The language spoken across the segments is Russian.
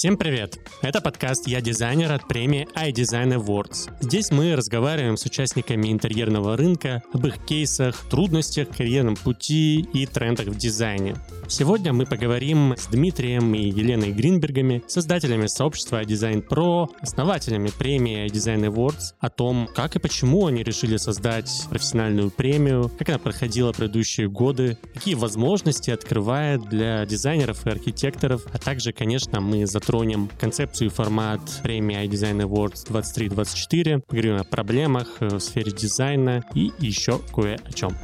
Всем привет! Это подкаст «Я — дизайнер» от премии iDesign Awards. Здесь мы разговариваем с участниками интерьерного рынка об их кейсах, трудностях, карьерном пути и трендах в дизайне. Сегодня мы поговорим с Дмитрием и Еленой Гринбергами, создателями сообщества iDesign Pro, основателями премии iDesign Awards, о том, как и почему они решили создать профессиональную премию, как она проходила предыдущие годы, какие возможности открывает для дизайнеров и архитекторов, а также, конечно, мы затронем концепцию и формат премии iDesign Awards 23/24, поговорим о проблемах в сфере дизайна и еще кое о чем.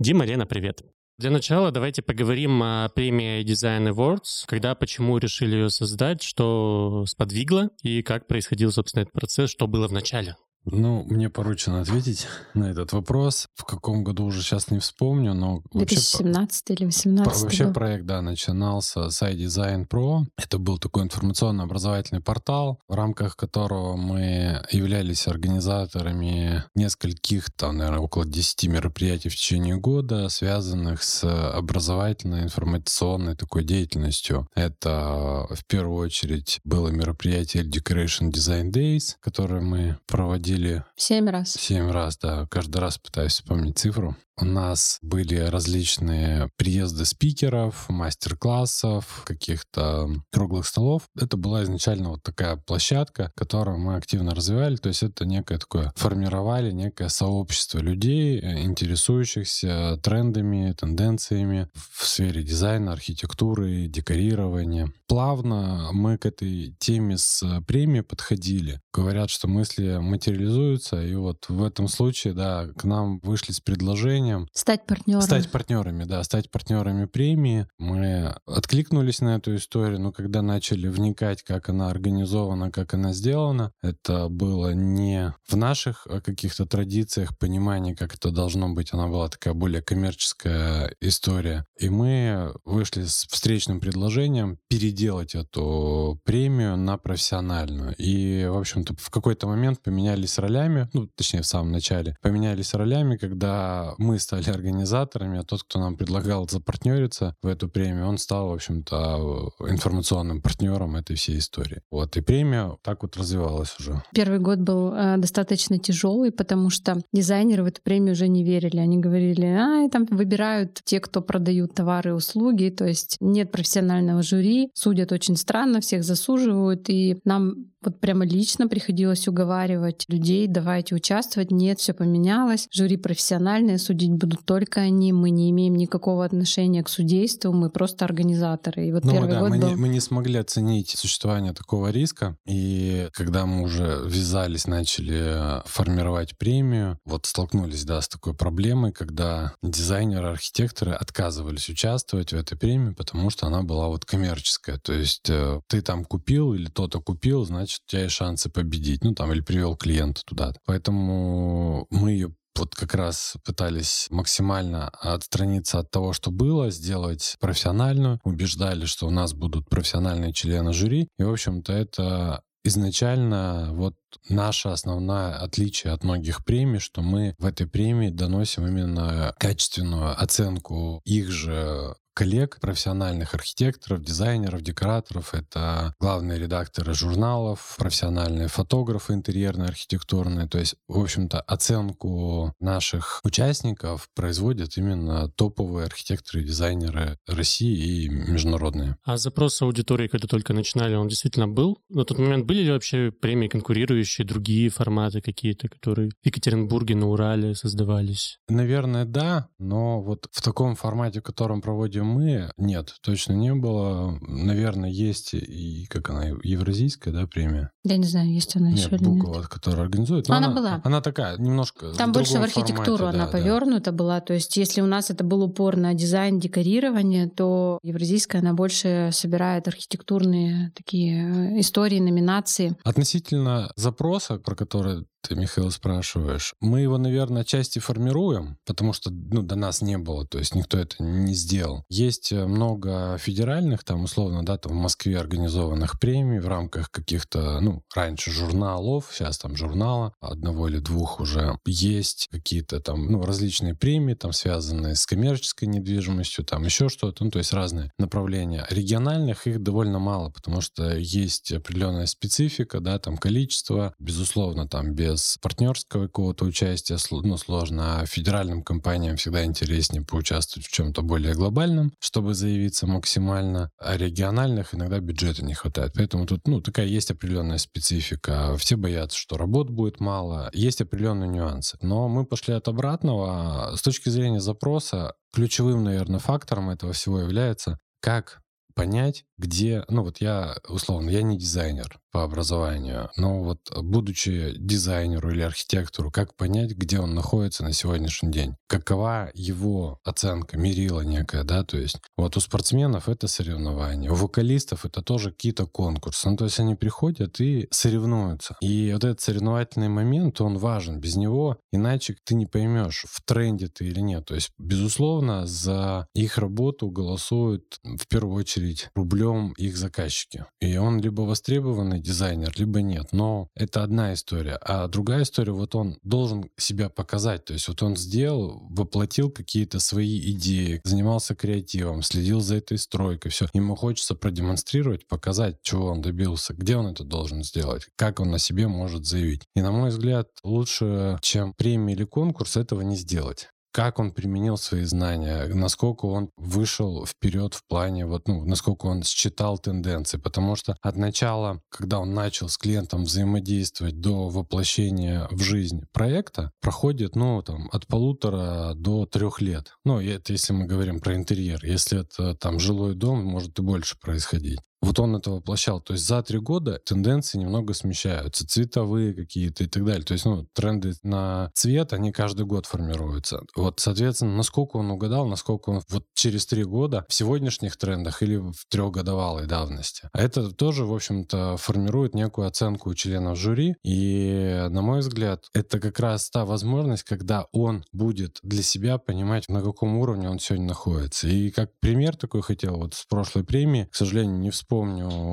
Дима, Лена, привет. Для начала давайте поговорим о премии iDesign Awards, когда, почему решили ее создать, что сподвигло и как происходил, собственно, этот процесс, что было в начале. Ну, мне поручено ответить на этот вопрос. В каком году уже сейчас не вспомню, но... 2017 или 2018. Вообще проект, да, начинался с iDesign Pro. Это был такой информационно-образовательный портал, в рамках которого мы являлись организаторами нескольких, там, наверное, около 10 мероприятий в течение года, связанных с образовательной, информационной такой деятельностью. Это, в первую очередь, было мероприятие Elle Decoration Design Days, которое мы проводили 7 раз. 7 раз, да. Каждый раз пытаюсь вспомнить цифру. У нас были различные приезды спикеров, мастер-классов, каких-то круглых столов. Это была изначально вот такая площадка, которую мы активно развивали. То есть это некое такое, формировали некое сообщество людей, интересующихся трендами, тенденциями в сфере дизайна, архитектуры, декорирования. Плавно мы к этой теме с премией подходили. Говорят, что мысли материализуются. И вот в этом случае, да, к нам вышли с предложением Стать партнерами премии. Мы откликнулись на эту историю, но когда начали вникать, как она организована, как она сделана, это было не в наших каких-то традициях понимание, как это должно быть. Она была такая более коммерческая история. И мы вышли с встречным предложением переделать эту премию на профессиональную. И, в общем-то, в какой-то момент поменялись ролями, точнее, в самом начале, когда мы стали организаторами, а тот, кто нам предлагал запартнериться в эту премию, он стал, в общем-то, информационным партнером этой всей истории. Вот, и премия так вот развивалась уже. Первый год был достаточно тяжелый, потому что дизайнеры в эту премию уже не верили. Они говорили, там выбирают те, кто продают товары и услуги, то есть нет профессионального жюри, судят очень странно, всех засуживают, и нам вот прямо лично приходилось уговаривать людей, давайте участвовать. Нет, все поменялось. Жюри профессиональные, судить будут только они. Мы не имеем никакого отношения к судейству, мы просто организаторы. И вот мы не смогли оценить существование такого риска. И когда мы уже ввязались, начали формировать премию, вот столкнулись, да, с такой проблемой, когда дизайнеры, архитекторы отказывались участвовать в этой премии, потому что она была вот коммерческая. То есть ты там купил или то-то купил, значит, у тебя есть шансы победить, или привел клиента туда. Поэтому мы ее вот как раз пытались максимально отстраниться от того, что было, сделать профессиональную, убеждали, что у нас будут профессиональные члены жюри, и, в общем-то, это изначально вот наше основное отличие от многих премий, что мы в этой премии доносим именно качественную оценку их же коллег, профессиональных архитекторов, дизайнеров, декораторов. Это главные редакторы журналов, профессиональные фотографы интерьерные, архитектурные. То есть, в общем-то, оценку наших участников производят именно топовые архитекторы и дизайнеры России и международные. А запрос аудитории, когда только начинали, он действительно был? На тот момент были ли вообще премии конкурирующие, другие форматы какие-то, которые в Екатеринбурге, на Урале создавались? Наверное, да, но вот в таком формате, в котором проводим мы, нет, точно не было. Наверное, есть и, как она, евразийская, да, премия? Я не знаю, есть она еще или нет. Буква, которая организует. Она была. Она такая, немножко... Там больше в архитектуру формате, она повернута была. То есть если у нас это был упор на дизайн, декорирование, то евразийская, она больше собирает архитектурные такие истории, номинации. Относительно запроса, про который ты, Михаил, спрашиваешь, мы его, наверное, отчасти формируем, потому что до нас не было, то есть никто это не сделал. Есть много федеральных, там, условно, да, там в Москве организованных премий в рамках каких-то, ну, раньше журналов, сейчас там журнала одного или двух уже. Есть какие-то там, ну, различные премии, там, связанные с коммерческой недвижимостью, там, еще что-то, ну, то есть разные направления. Региональных их довольно мало, потому что есть определенная специфика, да, там, количество, безусловно, там, без партнерского какого-то участия, ну, сложно, а федеральным компаниям всегда интереснее поучаствовать в чем-то более глобальном, чтобы заявиться максимально, а региональных иногда бюджета не хватает. Поэтому тут, ну, такая есть определенная специфика. Все боятся, что работ будет мало. Есть определенные нюансы. Но мы пошли от обратного. С точки зрения запроса, ключевым, наверное, фактором этого всего является, как понять, где, ну вот я, условно, я не дизайнер по образованию, но вот будучи дизайнеру или архитектору, как понять, где он находится на сегодняшний день? Какова его оценка, мерила некая, да, то есть вот у спортсменов это соревнования, у вокалистов это тоже какие-то конкурсы, ну то есть они приходят и соревнуются. И вот этот соревновательный момент, он важен, без него иначе ты не поймешь, в тренде ты или нет. То есть, безусловно, за их работу голосуют в первую очередь рублем их заказчики. И он либо востребованный дизайнер, либо нет. Но это одна история. А другая история, вот он должен себя показать. То есть вот он сделал, воплотил какие-то свои идеи, занимался креативом, следил за этой стройкой, все. Ему хочется продемонстрировать, показать, чего он добился, где он это должен сделать, как он о себе может заявить. И, на мой взгляд, лучше, чем премия или конкурс, этого не сделать. Как он применил свои знания, насколько он вышел вперед в плане, вот, ну, насколько он считал тенденции. Потому что от начала, когда он начал с клиентом взаимодействовать до воплощения в жизнь проекта, проходит, ну, там, от 1,5 до 3 лет. Ну, это если мы говорим про интерьер. Если это, там, жилой дом, может и больше происходить. Вот он это воплощал. То есть за 3 года тенденции немного смещаются, цветовые какие-то и так далее. То есть, ну, тренды на цвет, они каждый год формируются. Вот, соответственно, насколько он угадал, насколько он вот через 3 года в сегодняшних трендах или в 3-годовалой давности. А это тоже, в общем-то, формирует некую оценку у членов жюри. И, на мой взгляд, это как раз та возможность, когда он будет для себя понимать, на каком уровне он сегодня находится. И как пример такой хотел вот с прошлой премии, к сожалению, не вспомню,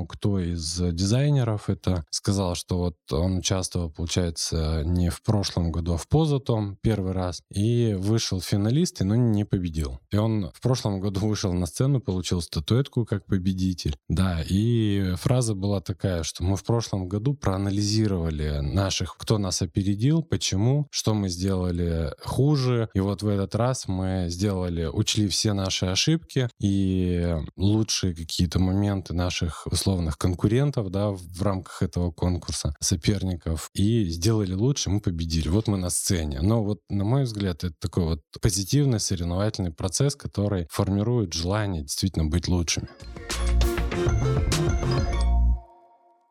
кто из дизайнеров это сказал, что вот он участвовал, получается, не в прошлом году, а в позатом первый раз, и вышел финалист, но не победил. И он в прошлом году вышел на сцену, получил статуэтку как победитель. Да, и фраза была такая, что мы в прошлом году проанализировали наших, кто нас опередил, почему, что мы сделали хуже, и вот в этот раз мы сделали, учли все наши ошибки и лучшие какие-то моменты наших условных конкурентов, да, в рамках этого конкурса, соперников, и сделали лучше, мы победили. Вот мы на сцене. Но вот, на мой взгляд, это такой вот позитивный соревновательный процесс, который формирует желание действительно быть лучшими.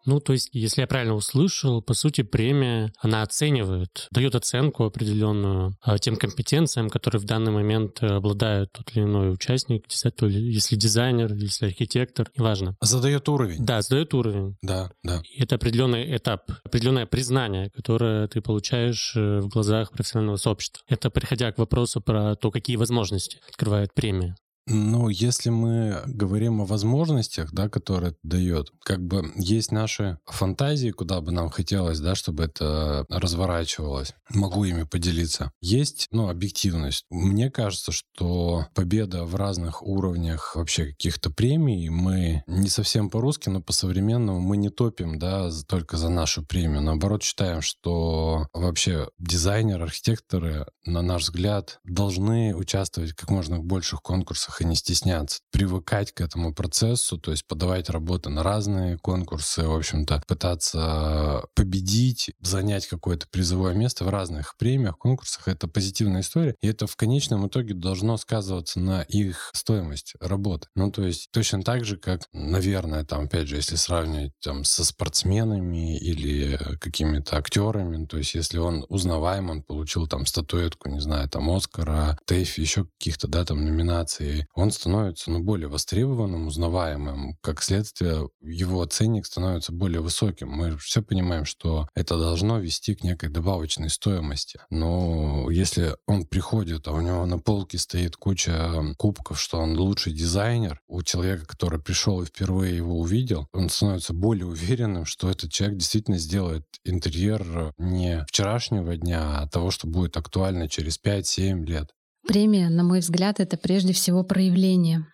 Ну, то есть, если я правильно услышал, по сути, премия, она оценивает, дает оценку определенную тем компетенциям, которые в данный момент обладают тот или иной участник, если дизайнер, если архитектор, неважно. Задает уровень. Да, задает уровень. Да, да. И это определенный этап, определенное признание, которое ты получаешь в глазах профессионального сообщества. Это приходя к вопросу про то, какие возможности открывает премия. Ну, если мы говорим о возможностях, да, которые это дает, как бы есть наши фантазии, куда бы нам хотелось, да, чтобы это разворачивалось. Могу ими поделиться. Есть, ну, объективность. Мне кажется, что победа в разных уровнях вообще каких-то премий, мы не совсем по-русски, но по-современному мы не топим, да, только за нашу премию. Наоборот, считаем, что вообще дизайнеры, архитекторы, на наш взгляд, должны участвовать в как можно больших конкурсах и не стесняться, привыкать к этому процессу, то есть подавать работы на разные конкурсы, в общем-то, пытаться победить, занять какое-то призовое место в разных премиях, конкурсах. Это позитивная история, и это в конечном итоге должно сказываться на их стоимость работы. Ну, то есть точно так же, как, наверное, там, опять же, если сравнивать там со спортсменами или какими-то актерами, то есть если он узнаваем, он получил там статуэтку, не знаю, там Оскара, ТЭФ, еще каких-то, да, там номинаций, и он становится более востребованным, узнаваемым. Как следствие, его ценник становится более высоким. Мы все понимаем, что это должно вести к некой добавочной стоимости. Но если он приходит, а у него на полке стоит куча кубков, что он лучший дизайнер, у человека, который пришел и впервые его увидел, он становится более уверенным, что этот человек действительно сделает интерьер не вчерашнего дня, а того, что будет актуально через 5-7 лет. Премия, на мой взгляд, это прежде всего проявление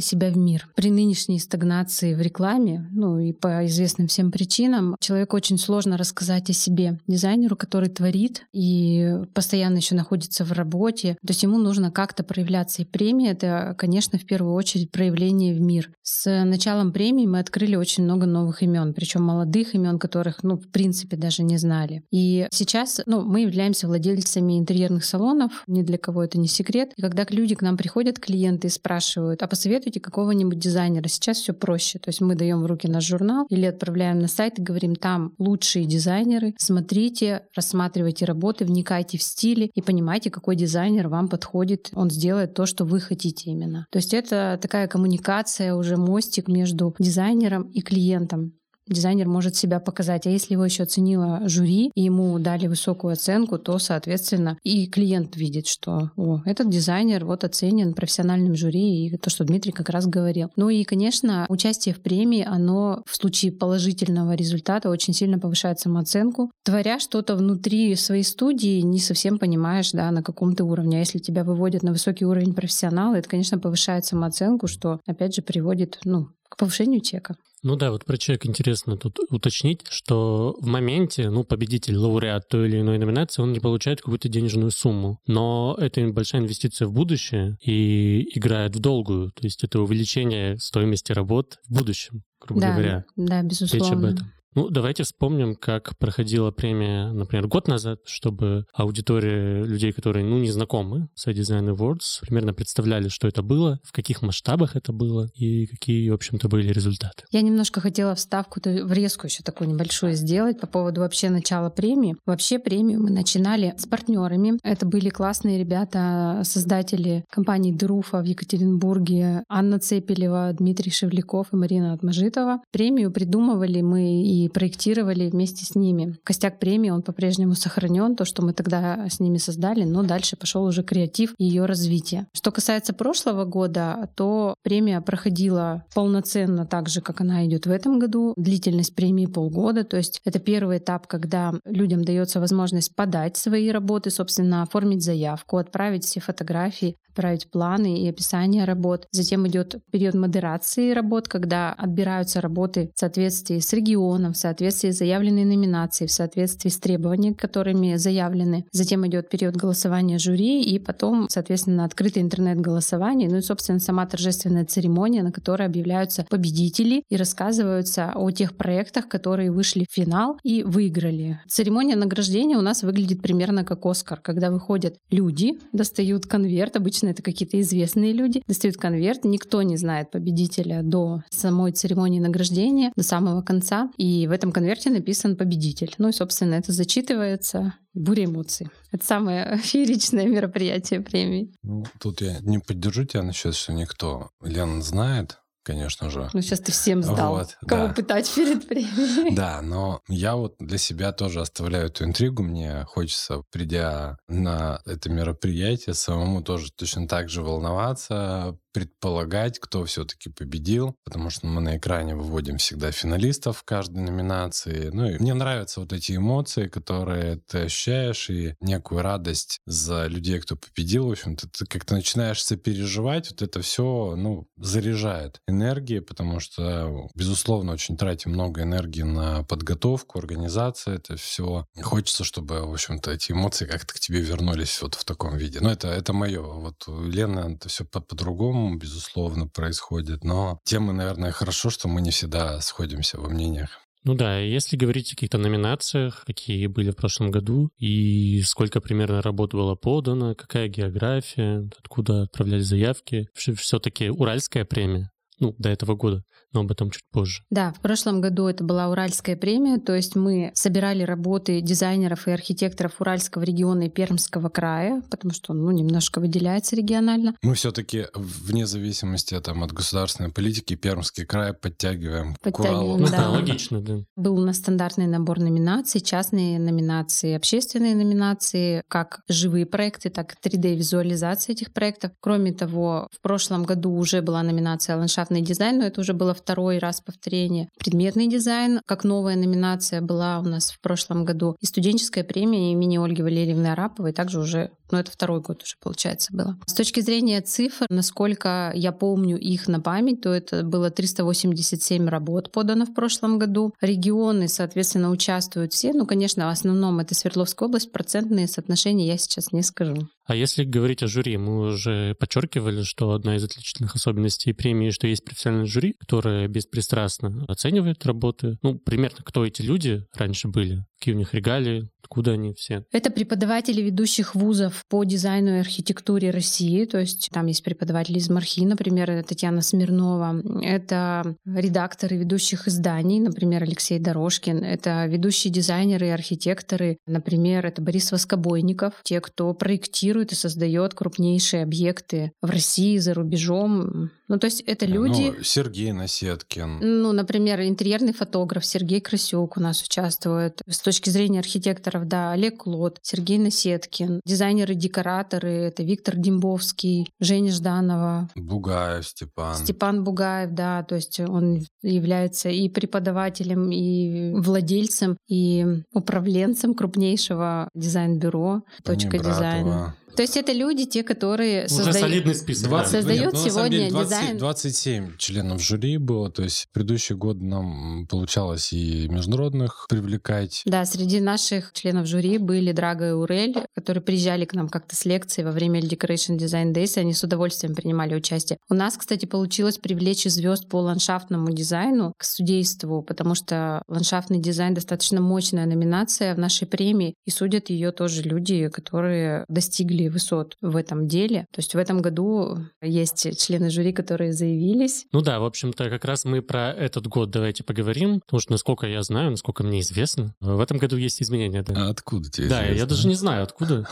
себя в мир. При нынешней стагнации в рекламе, и по известным всем причинам, человеку очень сложно рассказать о себе. Дизайнеру, который творит и постоянно еще находится в работе, то есть ему нужно как-то проявляться. И премия — это, конечно, в первую очередь проявление в мир. С началом премии мы открыли очень много новых имен, причем молодых имен, которых, в принципе, даже не знали. И сейчас, мы являемся владельцами интерьерных салонов, ни для кого это не секрет. И когда люди к нам приходят, клиенты, и спрашивают: а посоветуйте какого-нибудь дизайнера. Сейчас все проще. То есть мы даем в руки наш журнал или отправляем на сайт и говорим: там лучшие дизайнеры, смотрите, рассматривайте работы, вникайте в стили и понимайте, какой дизайнер вам подходит. Он сделает то, что вы хотите именно. То есть это такая коммуникация, уже мостик между дизайнером и клиентом. Дизайнер может себя показать. А если его еще оценило жюри и ему дали высокую оценку, то, соответственно, и клиент видит, что этот дизайнер оценен профессиональным жюри, и то, что Дмитрий как раз говорил. И, конечно, участие в премии, оно в случае положительного результата очень сильно повышает самооценку. Творя что-то внутри своей студии, не совсем понимаешь, на каком ты уровне. А если тебя выводят на высокий уровень профессионала, это, конечно, повышает самооценку, что, опять же, приводит, к повышению чека. Про чек интересно тут уточнить, что в моменте, победитель, лауреат той или иной номинации, он не получает какую-то денежную сумму, но это большая инвестиция в будущее и играет в долгую, то есть это увеличение стоимости работ в будущем, грубо говоря. Да, безусловно. Речь об этом. Давайте вспомним, как проходила премия, например, год назад, чтобы аудитория людей, которые, не знакомы с iDesign Awards, примерно представляли, что это было, в каких масштабах это было и какие, в общем-то, были результаты. Я немножко хотела врезку еще такую небольшую сделать по поводу вообще начала премии. Вообще премию мы начинали с партнерами. Это были классные ребята, создатели компании Друфа в Екатеринбурге, Анна Цепелева, Дмитрий Шевляков и Марина Атмажитова. Премию придумывали мы и проектировали вместе с ними. Костяк премии, он по-прежнему сохранен, то, что мы тогда с ними создали, но дальше пошел уже креатив и ее развитие. Что касается прошлого года, то премия проходила полноценно так же, как она идет в этом году. Длительность премии полгода, то есть это первый этап, когда людям дается возможность подать свои работы, собственно, оформить заявку, отправить все фотографии, отправить планы и описание работ. Затем идет период модерации работ, когда отбираются работы в соответствии с регионом, в соответствии с заявленной номинацией, в соответствии с требованиями, которыми заявлены. Затем идет период голосования жюри и потом, соответственно, открытое интернет-голосование. Собственно, сама торжественная церемония, на которой объявляются победители и рассказываются о тех проектах, которые вышли в финал и выиграли. Церемония награждения у нас выглядит примерно как Оскар, когда выходят люди, достают конверт, обычно это какие-то известные люди, достают конверт, никто не знает победителя до самой церемонии награждения, до самого конца, и в этом конверте написан победитель. Собственно, это зачитывается. Буря эмоций. Это самое фееричное мероприятие премии. Тут я не поддержу тебя насчет, что никто. Лен знает, конечно же. Сейчас ты всем сдал, кого пытать перед премией. Да, но я для себя тоже оставляю эту интригу. Мне хочется, придя на это мероприятие, самому тоже точно так же волноваться, предполагать, кто все-таки победил, потому что мы на экране выводим всегда финалистов в каждой номинации. И мне нравятся эти эмоции, которые ты ощущаешь, и некую радость за людей, кто победил. В общем-то, ты как-то начинаешь сопереживать. Это все, заряжает энергии, потому что, безусловно, очень тратим много энергии на подготовку, организацию. Это все. Хочется, чтобы, в общем-то, эти эмоции как-то к тебе вернулись в таком виде. Это мое. Лена, это все по-другому, безусловно, происходит, но тема, наверное, хорошо, что мы не всегда сходимся во мнениях. Если говорить о каких-то номинациях, какие были в прошлом году, и сколько примерно работ было подано, какая география, откуда отправлялись заявки, все-таки Уральская премия. ну, до этого года, но об этом чуть позже. Да, в прошлом году это была Уральская премия, то есть мы собирали работы дизайнеров и архитекторов Уральского региона и Пермского края, потому что он, ну, немножко выделяется регионально. Мы все-таки вне зависимости там, от государственной политики Пермский край подтягиваем к Уралу. Логично, да. Был у нас стандартный набор номинаций, частные номинации, общественные номинации, как живые проекты, так и 3D-визуализация этих проектов. Кроме того, в прошлом году уже была номинация «Ландшафтный дизайн», но это уже было второй раз повторение. Предметный дизайн, как новая номинация, была у нас в прошлом году. И студенческая премия имени Ольги Валерьевны Араповой также уже, ну, это второй год уже, получается, было. С точки зрения цифр, насколько я помню их на память, то это было 387 работ подано в прошлом году. Регионы, соответственно, участвуют все. Ну, конечно, в основном это Свердловская область. Процентные соотношения я сейчас не скажу. А если говорить о жюри, мы уже подчеркивали, что одна из отличительных особенностей премии, что есть профессиональное жюри, которое беспристрастно оценивает работы. Ну, примерно, кто эти люди раньше были, какие у них регалии, откуда они все. Это преподаватели ведущих вузов по дизайну и архитектуре России, то есть там есть преподаватели из МАРХИ, например, Татьяна Смирнова. Это редакторы ведущих изданий, например, Алексей Дорошкин. Это ведущие дизайнеры и архитекторы, например, это Борис Воскобойников, те, кто проектирует и создает крупнейшие объекты в России, за рубежом. Ну, то есть это люди... Ну, Сергей Наседкин. Ну, например, интерьерный фотограф Сергей Красюк у нас участвует. С точки зрения архитекторов, да, Олег Клод, Сергей Наседкин. Дизайнеры-декораторы — это Виктор Димбовский, Женя Жданова. Бугаев Степан. Степан Бугаев, да, то есть он является и преподавателем, и владельцем, и управленцем крупнейшего дизайн-бюро «Точка дизайна». То есть это люди, те, которые создают... Уже солидный список. 20, создают ну, сегодня 20, дизайн. 27 членов жюри было, то есть в предыдущий год нам получалось и международных привлекать. Да, среди наших членов жюри были Драго и Урель, которые приезжали к нам как-то с лекции во время Elle Decoration Design Days, и они с удовольствием принимали участие. У нас, кстати, получилось привлечь звезд по ландшафтному дизайну к судейству, потому что ландшафтный дизайн достаточно мощная номинация в нашей премии, и судят ее тоже люди, которые достигли высот в этом деле. То есть в этом году есть члены жюри, которые заявились. Ну да, в общем-то, как раз мы про этот год давайте поговорим, потому что, насколько я знаю, насколько мне известно, в этом году есть изменения. Да? А откуда тебе известно? Да, я даже не знаю, откуда.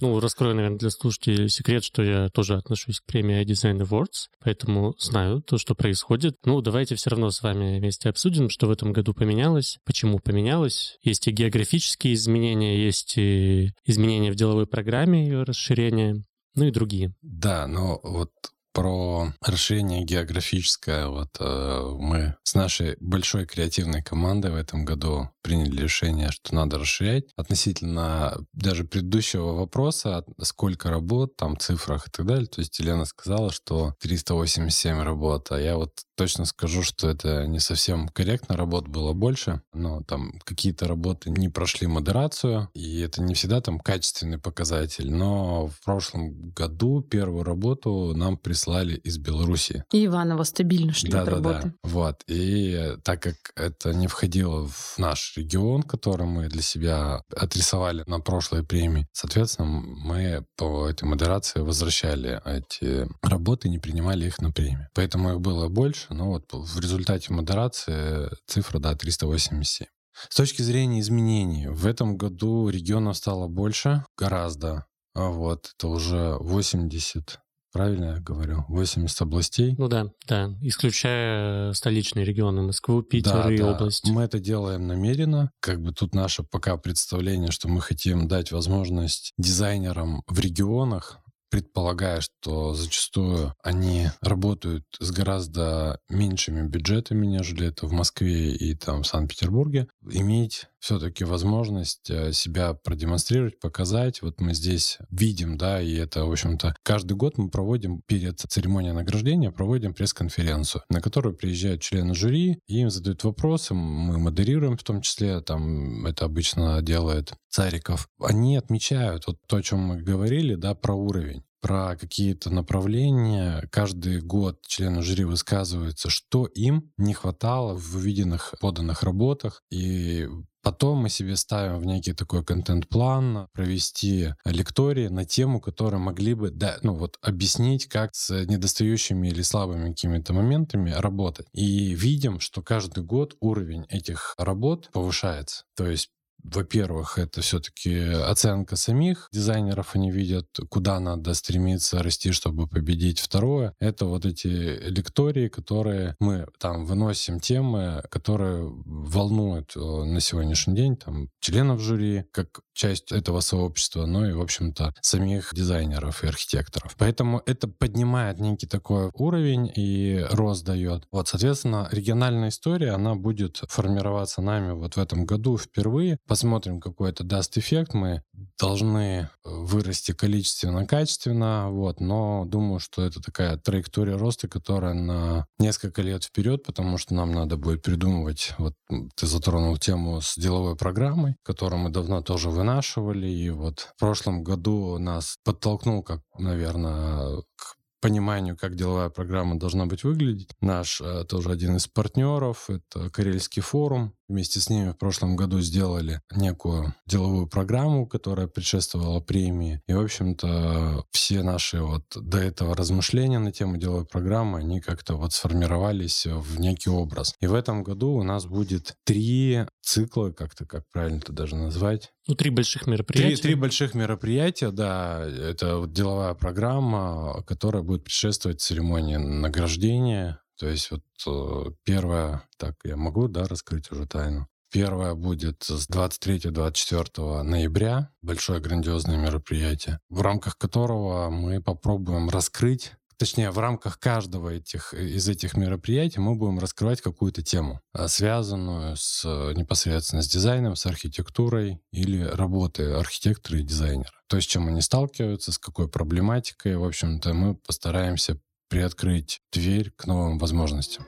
Ну, раскрою, наверное, для слушателей секрет, что я тоже отношусь к премии iDesign Awards, поэтому знаю то, что происходит. Ну, давайте все равно с вами вместе обсудим, что в этом году поменялось, почему поменялось. Есть и географические изменения, есть и изменения в деловой программе, ее расширение, ну и другие. Да, но вот про расширение географическое вот мы с нашей большой креативной командой в этом году приняли решение, что надо расширять. Относительно даже предыдущего вопроса, сколько работ, там, цифрах и так далее, то есть Елена сказала, что 387 работ, а я вот точно скажу, что это не совсем корректно, работ было больше, но там какие-то работы не прошли модерацию, и это не всегда там качественный показатель, но в прошлом году первую работу нам прислали из Беларуси. И Иваново стабильно шли работы. Да. Вот. И так как это не входило в наш регион, который мы для себя отрисовали на прошлой премии, соответственно, мы по этой модерации возвращали эти работы, не принимали их на премию. Поэтому их было больше, но вот в результате модерации цифра, да, 387. С точки зрения изменений, в этом году регионов стало больше, гораздо. Вот. Это уже 80... Правильно я говорю? 80 областей. Ну да. Исключая столичные регионы, Москву, Питер и область. Мы это делаем намеренно. Как бы тут наше пока представление, что мы хотим дать возможность дизайнерам в регионах, предполагая, что зачастую они работают с гораздо меньшими бюджетами, нежели это в Москве и там в Санкт-Петербурге, иметь все-таки возможность себя продемонстрировать, показать. Вот мы здесь видим, да, и это, в общем-то, каждый год мы проводим перед церемонией награждения, проводим пресс-конференцию, на которую приезжают члены жюри, и им задают вопросы, мы модерируем в том числе, там это обычно делает Цариков. Они отмечают вот то, о чем мы говорили, да, про уровень, про какие-то направления. Каждый год члены жюри высказываются, что им не хватало в увиденных, поданных работах, и Потом мы себе ставим в некий такой контент-план провести лектории на тему, которые могли бы объяснить, как с недостающими или слабыми какими-то моментами работать. И видим, что каждый год уровень этих работ повышается. То есть, во-первых, это все-таки оценка самих дизайнеров, они видят, куда надо стремиться расти, чтобы победить. Второе, это вот эти лектории, которые мы там выносим темы, которые волнуют на сегодняшний день там членов жюри, как часть этого сообщества, но и, в общем-то, самих дизайнеров и архитекторов. Поэтому это поднимает некий такой уровень и рост дает. Вот, соответственно, региональная история, она будет формироваться нами вот в этом году впервые. Посмотрим, какой это даст эффект. Мы должны вырасти количественно-качественно, но думаю, что это такая траектория роста, которая на несколько лет вперед, потому что нам надо будет придумывать, ты затронул тему с деловой программой, которую мы давно тоже вынашивали, и в прошлом году нас подтолкнул, к пониманию, как деловая программа должна выглядеть. Наш тоже один из партнеров, это Корельский форум. Вместе с ними в прошлом году сделали некую деловую программу, которая предшествовала премии. И, в общем-то, все наши до этого размышления на тему деловой программы, они как-то сформировались в некий образ. И в этом году у нас будет 3 цикла, как правильно это даже назвать? 3 больших мероприятия. 3 больших мероприятия, да. Это деловая программа, которая будет предшествовать церемонии награждения. То есть первое, я могу, раскрыть уже тайну. Первое будет с 23-24 ноября, большое грандиозное мероприятие, в рамках которого мы попробуем раскрыть, точнее, в рамках каждого из этих мероприятий мы будем раскрывать какую-то тему, связанную непосредственно с дизайном, с архитектурой или работой архитектора и дизайнера. То есть, с чем они сталкиваются, с какой проблематикой, в общем-то, мы постараемся приоткрыть дверь к новым возможностям.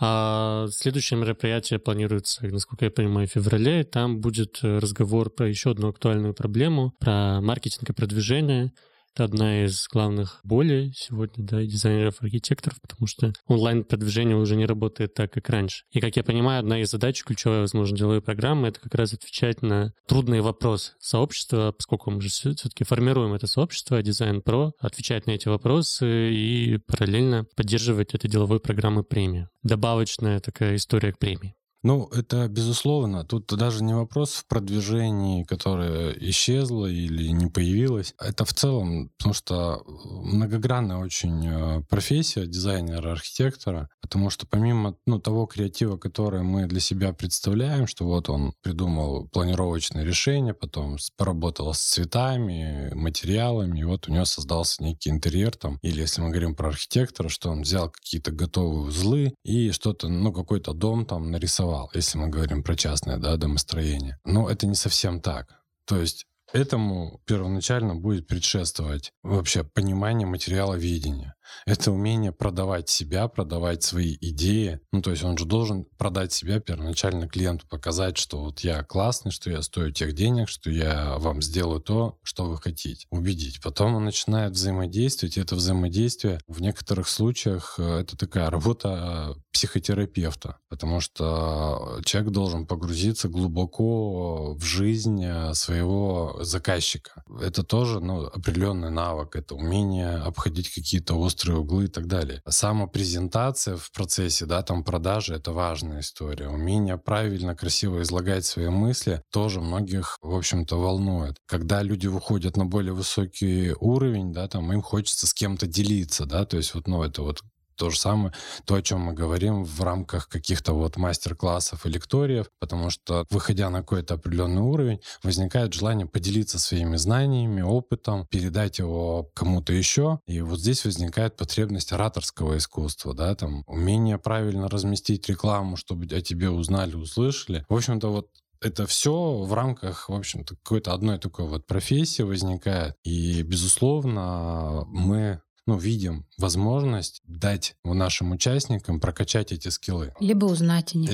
А следующее мероприятие планируется, насколько я понимаю, в феврале. Там будет разговор про еще одну актуальную проблему, про маркетинг и продвижение. Это одна из главных болей сегодня, дизайнеров, архитекторов, потому что онлайн-продвижение уже не работает так, как раньше. И, как я понимаю, одна из задач, ключевая, возможно, деловой программы, это как раз отвечать на трудные вопросы сообщества, поскольку мы же все-таки формируем это сообщество, iDesign Pro, отвечать на эти вопросы и параллельно поддерживать эту деловой программу премию. Добавочная такая история к премии. Это безусловно. Тут даже не вопрос в продвижении, которое исчезло или не появилось. Это в целом, потому что многогранная очень профессия дизайнера-архитектора, потому что помимо того креатива, который мы для себя представляем, что он придумал планировочные решения, потом поработал с цветами, материалами, и у него создался некий интерьер там. Или если мы говорим про архитектора, что он взял какие-то готовые узлы и что-то, какой-то дом там нарисовал. Если мы говорим про частное домостроение. Но это не совсем так. То есть этому первоначально будет предшествовать вообще понимание материала видения. Это умение продавать себя, продавать свои идеи. То есть он же должен продать себя первоначально клиенту, показать, что я классный, что я стою тех денег, что я вам сделаю то, что вы хотите. Убедить. Потом он начинает взаимодействовать, и это взаимодействие в некоторых случаях это такая работа психотерапевта, потому что человек должен погрузиться глубоко в жизнь своего заказчика. Это тоже определенный навык, это умение обходить какие-то острые углы и так далее. Самопрезентация в процессе, продажи — это важная история. Умение правильно, красиво излагать свои мысли тоже многих, в общем-то, волнует. Когда люди выходят на более высокий уровень, им хочется с кем-то делиться, то есть это то же самое, то, о чем мы говорим в рамках каких-то мастер-классов и лекториев, потому что, выходя на какой-то определенный уровень, возникает желание поделиться своими знаниями, опытом, передать его кому-то еще. И здесь возникает потребность ораторского искусства, умение правильно разместить рекламу, чтобы о тебе узнали, услышали. В общем-то, это все в рамках, в общем-то, какой-то одной такой профессии возникает. И, безусловно, мы видим возможность дать нашим участникам прокачать эти скиллы. Либо узнать о них.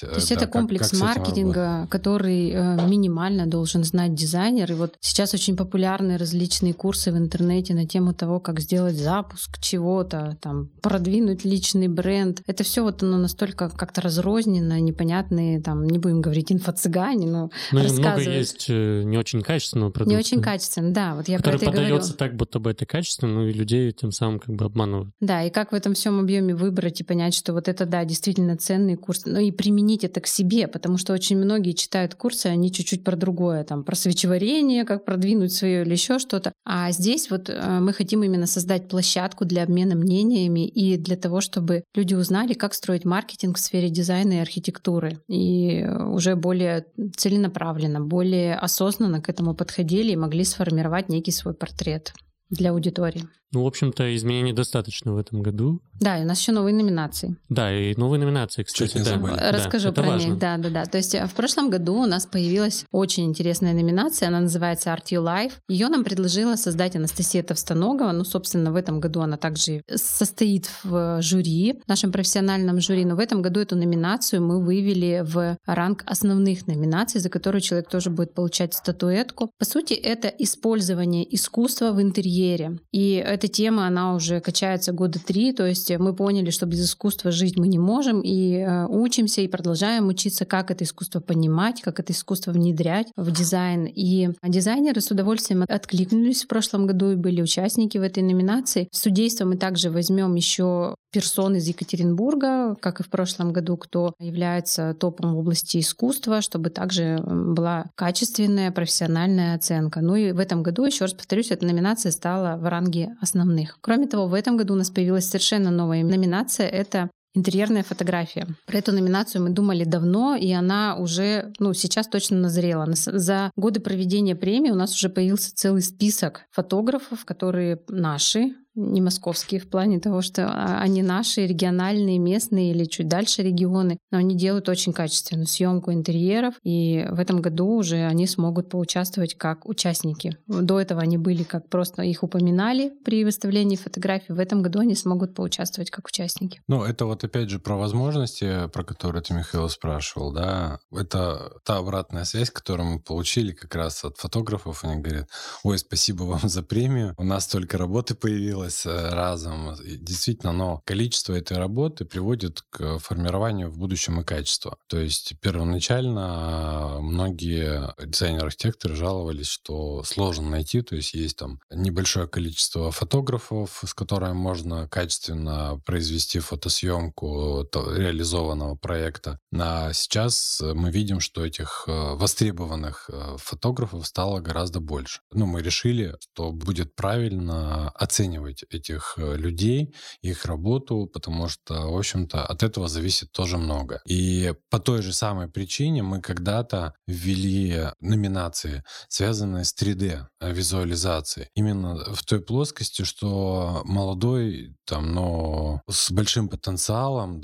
То есть это комплекс маркетинга, который минимально должен знать дизайнер. И вот сейчас очень популярны различные курсы в интернете на тему того, как сделать запуск чего-то, там, продвинуть личный бренд. Это все вот оно настолько как-то разрозненно, непонятные, там, не будем говорить инфо-цыгане, но рассказывают. Много есть не очень качественного продукта. Не очень качественного, да. Вот я про это и говорю. Который подается так, будто бы это качественно, но и людей тем самым как бы обманывают. Да, и как в этом всем объеме выбрать и понять, что вот это, да, действительно ценный курс, но и применить это к себе, потому что очень многие читают курсы, они чуть-чуть про другое, там, про свечеварение, как продвинуть свое или еще что-то. А здесь вот мы хотим именно создать площадку для обмена мнениями и для того, чтобы люди узнали, как строить маркетинг в сфере дизайна и архитектуры. И уже более целенаправленно, более осознанно к этому подходили и могли сформировать некий свой портрет для аудитории. Ну, в общем-то, изменений достаточно в этом году. Да, и у нас еще новые номинации. Да, и новые номинации, кстати. Расскажу про них. Да. То есть в прошлом году у нас появилась очень интересная номинация, она называется Art You Live. Ее нам предложила создать Анастасия Товстоногова. Ну, собственно, в этом году она также состоит в жюри, в нашем профессиональном жюри. Но в этом году эту номинацию мы вывели в ранг основных номинаций, за которую человек тоже будет получать статуэтку. По сути, это использование искусства в интерьере. И эта тема, она уже качается года 3, то есть мы поняли, что без искусства жить мы не можем, и учимся, и продолжаем учиться, как это искусство понимать, как это искусство внедрять в дизайн. И дизайнеры с удовольствием откликнулись в прошлом году, и были участники в этой номинации. В судейство мы также возьмем еще персон из Екатеринбурга, как и в прошлом году, кто является топом в области искусства, чтобы также была качественная, профессиональная оценка. Ну и в этом году, еще раз повторюсь, эта номинация стала в ранге основных. Кроме того, в этом году у нас появилась совершенно новая номинация. Это интерьерная фотография. Про эту номинацию мы думали давно, и она уже, сейчас точно назрела. За годы проведения премии у нас уже появился целый список фотографов, которые наши, не московские в плане того, что они наши, региональные, местные или чуть дальше регионы, но они делают очень качественную съемку интерьеров, и в этом году уже они смогут поучаствовать как участники. До этого они были как просто, их упоминали при выставлении фотографий, в этом году они смогут поучаствовать как участники. Это вот опять же про возможности, про которые ты, Михаил, спрашивал, да, это та обратная связь, которую мы получили как раз от фотографов, они говорят: ой, спасибо вам за премию, у нас столько работы появилось разом. И действительно, но количество этой работы приводит к формированию в будущем и качества. То есть первоначально многие дизайнеры-архитекторы жаловались, что сложно найти, то есть есть там небольшое количество фотографов, с которыми можно качественно произвести фотосъемку реализованного проекта. А сейчас мы видим, что этих востребованных фотографов стало гораздо больше. Мы решили, что будет правильно оценивать этих людей, их работу, потому что, в общем-то, от этого зависит тоже много. И по той же самой причине мы когда-то ввели номинации, связанные с 3D-визуализацией. Именно в той плоскости, что молодой, но с большим потенциалом,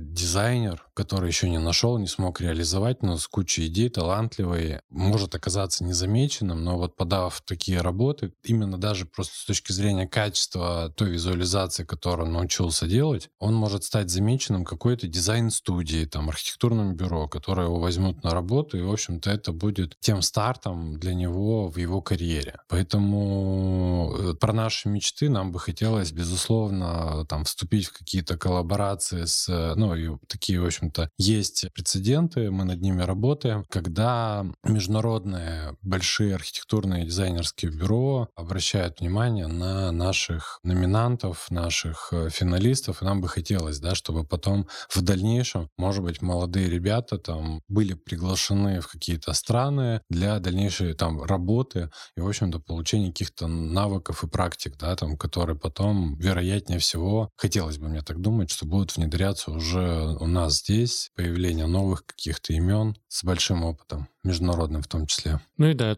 дизайнер, который еще не нашел, не смог реализовать, но с кучей идей, талантливый, может оказаться незамеченным, но вот подав такие работы, именно даже просто с точки зрения качества той визуализации, которую он научился делать, он может стать замеченным какой-то дизайн-студии, архитектурным бюро, которое его возьмут на работу, и, в общем-то, это будет тем стартом для него в его карьере. Поэтому про наши мечты нам бы хотелось, безусловно, вступить в какие-то коллаборации с... такие, в общем-то, есть прецеденты, мы над ними работаем, когда международные большие архитектурные дизайнерские бюро обращают внимание на наших номинантов, наших финалистов, и нам бы хотелось, чтобы потом в дальнейшем, может быть, молодые ребята были приглашены в какие-то страны для дальнейшей работы и, в общем-то, получения каких-то навыков и практик, которые потом, вероятнее всего, хотелось бы мне так думать, что будут внедряться уже у нас здесь, появление новых каких-то имен с большим опытом, международным в том числе.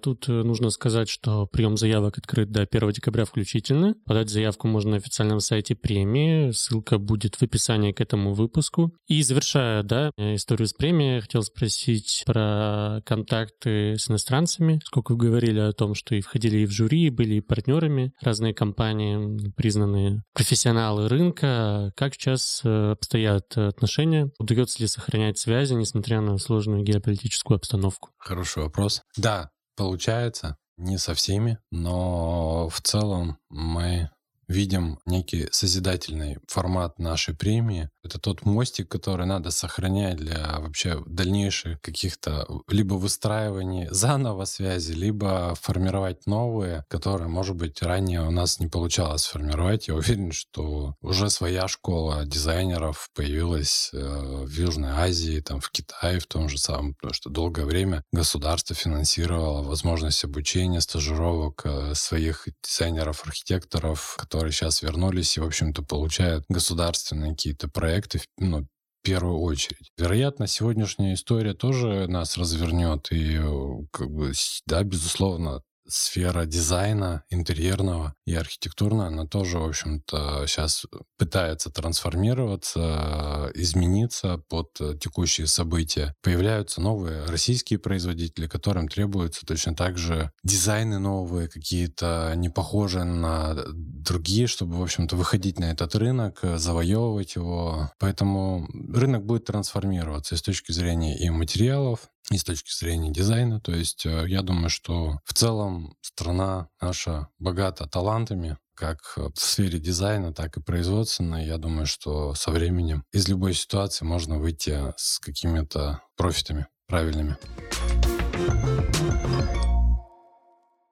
Тут нужно сказать, что прием заявок открыт до 1 декабря включительно. конкурса. Подать заявку можно на официальном сайте премии. Ссылка будет в описании к этому выпуску. И завершая, историю с премией, я хотел спросить про контакты с иностранцами. Сколько вы говорили о том, что и входили и в жюри, и были партнерами. Разные компании, признанные профессионалы рынка. Как сейчас обстоят отношения? Удается ли сохранять связи, несмотря на сложную геополитическую обстановку? Хороший вопрос. Да, получается. Не со всеми, но в целом мы видим некий созидательный формат нашей премии. Это тот мостик, который надо сохранять для вообще дальнейших каких-то либо выстраиваний заново связи, либо формировать новые, которые, может быть, ранее у нас не получалось сформировать. Я уверен, что уже своя школа дизайнеров появилась в Южной Азии, там, в Китае, в том же самом, потому что долгое время государство финансировало возможность обучения, стажировок своих дизайнеров-архитекторов, которые сейчас вернулись и, в общем-то, получают государственные какие-то проекты, в первую очередь. Вероятно, сегодняшняя история тоже нас развернет, и, безусловно, сфера дизайна интерьерного и архитектурного, она тоже, в общем-то, сейчас пытается трансформироваться, измениться под текущие события. Появляются новые российские производители, которым требуются точно так же дизайны новые, какие-то не похожие на другие, чтобы, в общем-то, выходить на этот рынок, завоевывать его. Поэтому рынок будет трансформироваться и с точки зрения и материалов, и с точки зрения дизайна. То есть я думаю, что в целом страна наша богата талантами, как в сфере дизайна, так и производственной. Я думаю, что со временем из любой ситуации можно выйти с какими-то профитами правильными.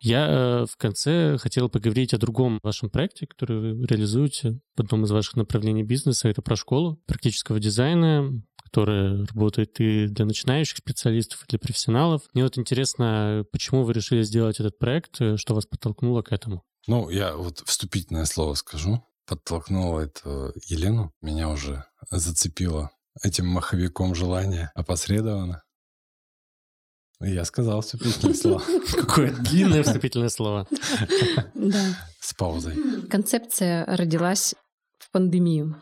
Я в конце хотел поговорить о другом вашем проекте, который вы реализуете в одном из ваших направлений бизнеса. Это про школу практического дизайна, которая работает и для начинающих специалистов, и для профессионалов. Мне вот интересно, почему вы решили сделать этот проект, что вас подтолкнуло к этому? Я вступительное слово скажу. Подтолкнула это Елену. Меня уже зацепило этим маховиком желания опосредованно. Я сказал вступительное слово. Какое длинное вступительное слово. С паузой. Концепция родилась в пандемию.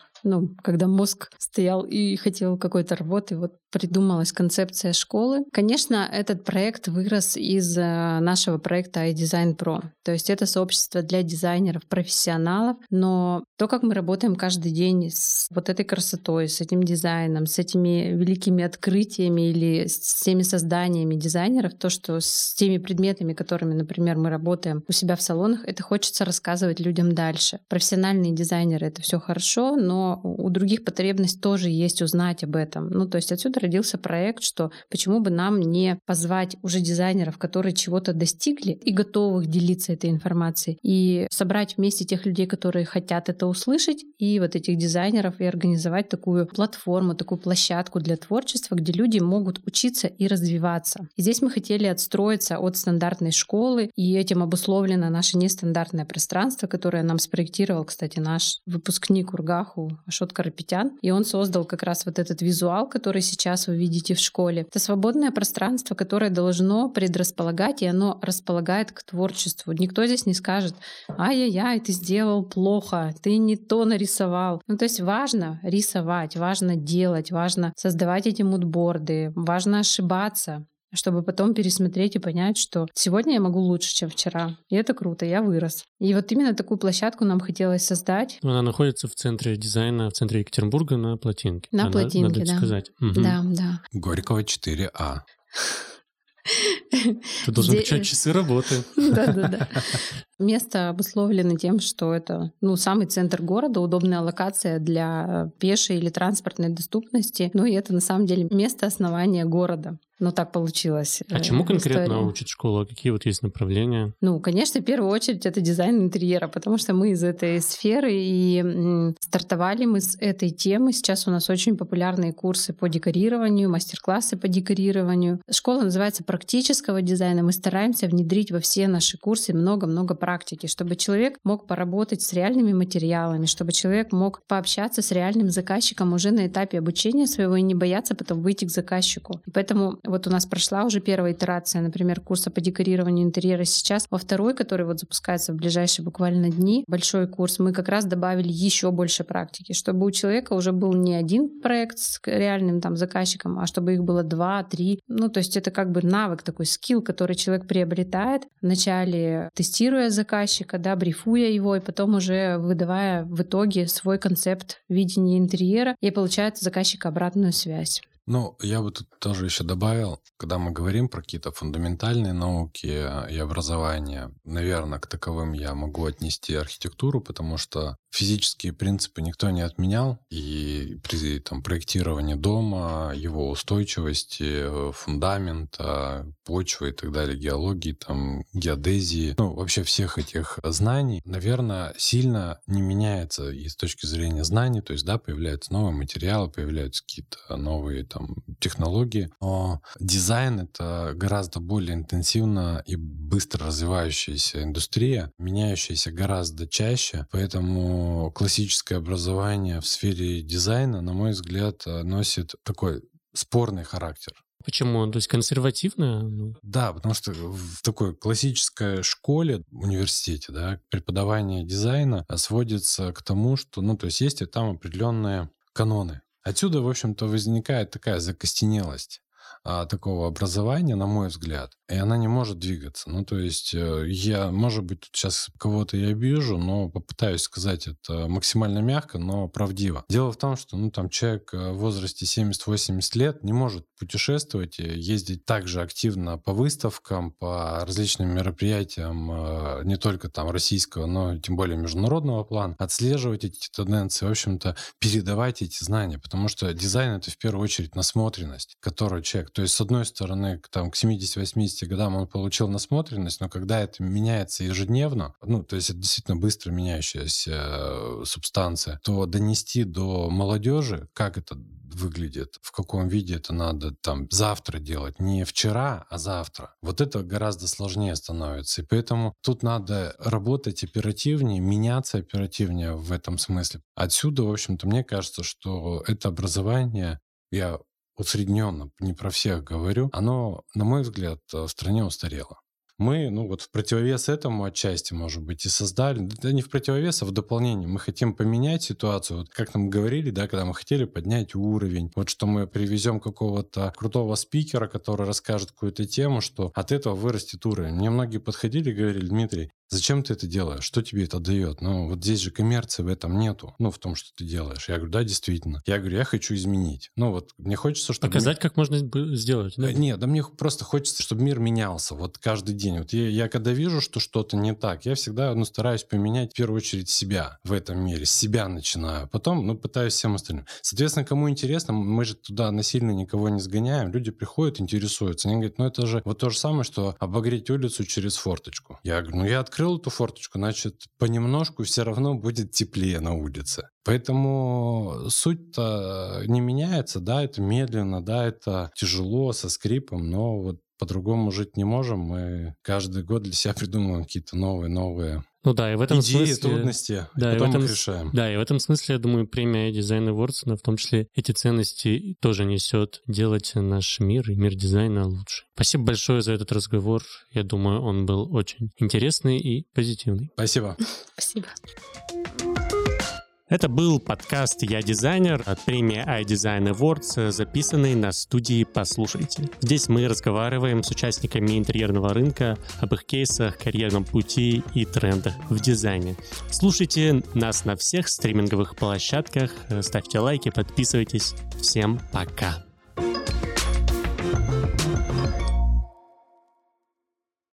Когда мозг стоял и хотел какой-то работы, придумалась концепция школы. Конечно, этот проект вырос из нашего проекта iDesign Pro. То есть это сообщество для дизайнеров, профессионалов. Но то, как мы работаем каждый день с этой красотой, с этим дизайном, с этими великими открытиями или с теми созданиями дизайнеров, то, что с теми предметами, которыми, например, мы работаем у себя в салонах, это хочется рассказывать людям дальше. Профессиональные дизайнеры — это все хорошо, но у других потребность тоже есть узнать об этом. То есть отсюда родился проект, что почему бы нам не позвать уже дизайнеров, которые чего-то достигли и готовы делиться этой информацией, и собрать вместе тех людей, которые хотят это услышать, и этих дизайнеров, и организовать такую платформу, такую площадку для творчества, где люди могут учиться и развиваться. И здесь мы хотели отстроиться от стандартной школы, и этим обусловлено наше нестандартное пространство, которое нам спроектировал, кстати, наш выпускник Ургаху Ашот Карапетян, и он создал как раз этот визуал, который сейчас вы видите в школе. Это свободное пространство, которое должно предрасполагать, и оно располагает к творчеству. Никто здесь не скажет: «Ай-яй-яй, ты сделал плохо, ты не то нарисовал». То есть важно рисовать, важно делать, важно создавать эти мудборды, важно ошибаться, чтобы потом пересмотреть и понять, что сегодня я могу лучше, чем вчера. И это круто, я вырос. И именно такую площадку нам хотелось создать. Она находится в центре дизайна, в центре Екатеринбурга на Платинке. На Платинке, надо сказать. Угу. Да. Горького 4А. Ты должен включать часы работы. Да. Место обусловлено тем, что это самый центр города, удобная локация для пешей или транспортной доступности. И это на самом деле место основания города. Так получилось. А чему конкретно учит школа? Какие есть направления? Конечно, в первую очередь это дизайн интерьера, потому что мы из этой сферы и стартовали мы с этой темы. Сейчас у нас очень популярные курсы по декорированию, мастер-классы по декорированию. Школа называется практического дизайна. Мы стараемся внедрить во все наши курсы много-много практики, чтобы человек мог поработать с реальными материалами, чтобы человек мог пообщаться с реальным заказчиком уже на этапе обучения своего и не бояться потом выйти к заказчику. И поэтому Вот у нас прошла уже первая итерация, например, курса по декорированию интерьера сейчас. Во второй, который вот запускается в ближайшие буквально дни, большой курс, мы как раз добавили еще больше практики, чтобы у человека уже был не один проект с реальным там заказчиком, а чтобы их было 2-3. Ну, то есть это как бы навык, такой скилл, который человек приобретает, вначале тестируя заказчика, да, брифуя его, и потом уже выдавая в итоге свой концепт видения интерьера, и получает заказчик обратную связь. Ну, я бы тут тоже еще добавил, когда мы говорим про какие-то фундаментальные науки и образование, наверное, к таковым я могу отнести архитектуру, потому что физические принципы никто не отменял, и при там, проектировании дома, его устойчивости, фундамента, почвы и так далее, геологии, там, геодезии, ну, вообще всех этих знаний, наверное, сильно не меняется и с точки зрения знаний, то есть, да, появляются новые материалы, появляются какие-то новые там, технологии, но дизайн — это гораздо более интенсивно и быстро развивающаяся индустрия, меняющаяся гораздо чаще, поэтому классическое образование в сфере дизайна, на мой взгляд, носит такой спорный характер. Почему? То есть консервативное? Да, потому что в такой классической школе, университете, да, преподавание дизайна сводится к тому, что, ну, то есть и там определенные каноны. Отсюда, в общем-то, возникает такая закостенелость такого образования, на мой взгляд, и она не может двигаться. Ну, то есть я, может быть, тут сейчас кого-то я обижу, но попытаюсь сказать это максимально мягко, но правдиво. Дело в том, что, ну, там человек в возрасте 70-80 лет не может путешествовать, ездить так же активно по выставкам, по различным мероприятиям, не только там российского, но тем более международного плана, отслеживать эти тенденции, в общем-то, передавать эти знания, потому что дизайн — это в первую очередь насмотренность, которую человек, то есть, с одной стороны, там, к 70-80 годам он получил насмотренность, но когда это меняется ежедневно, ну, то есть это действительно быстро меняющаяся субстанция, то донести до молодежи, как это выглядит, в каком виде это надо там завтра делать, не вчера, а завтра. Вот это гораздо сложнее становится. И поэтому тут надо работать оперативнее, меняться оперативнее в этом смысле. Отсюда, в общем-то, мне кажется, что это образование, я усредненно, не про всех говорю, оно, на мой взгляд, в стране устарело. Мы, ну вот в противовес этому отчасти, может быть, и создали, да не в противовес, а в дополнение. Мы хотим поменять ситуацию. Вот как нам говорили, да, когда мы хотели поднять уровень, вот что мы привезем какого-то крутого спикера, который расскажет какую-то тему, что от этого вырастет уровень. Мне многие подходили и говорили: Дмитрий, зачем ты это делаешь? Что тебе это дает? Ну, вот здесь же коммерции в этом нету, ну, в том, что ты делаешь. Я говорю, да, действительно. Я говорю, я хочу изменить. Ну, вот мне хочется, чтобы... Показать, как можно сделать, да? Нет, да мне просто хочется, чтобы мир менялся вот каждый день. Вот я когда вижу, что что-то не так, я всегда, ну, стараюсь поменять в первую очередь себя в этом мире, с себя начинаю. Потом, ну, пытаюсь всем остальным. Соответственно, кому интересно, мы же туда насильно никого не сгоняем. Люди приходят, интересуются. Они говорят, ну, это же вот то же самое, что обогреть улицу через форточку. Я говорю, ну, я открыл эту форточку, значит, понемножку все равно будет теплее на улице. Поэтому суть-то не меняется, да, это медленно, да, это тяжело, со скрипом, но вот по-другому жить не можем. Мы каждый год для себя придумываем какие-то новые ну да, и в этом идеи, смысле, трудности, да, потом их решаем. Да, и в этом смысле, я думаю, премия iDesign Awards, но в том числе эти ценности тоже несет. Делать наш мир и мир дизайна лучше. Спасибо большое за этот разговор. Я думаю, он был очень интересный и позитивный. Спасибо. Спасибо. Это был подкаст «Я дизайнер» от премии iDesign Awards, записанный на студии «Послушайте». Здесь мы разговариваем с участниками интерьерного рынка об их кейсах, карьерном пути и трендах в дизайне. Слушайте нас на всех стриминговых площадках, ставьте лайки, подписывайтесь. Всем пока!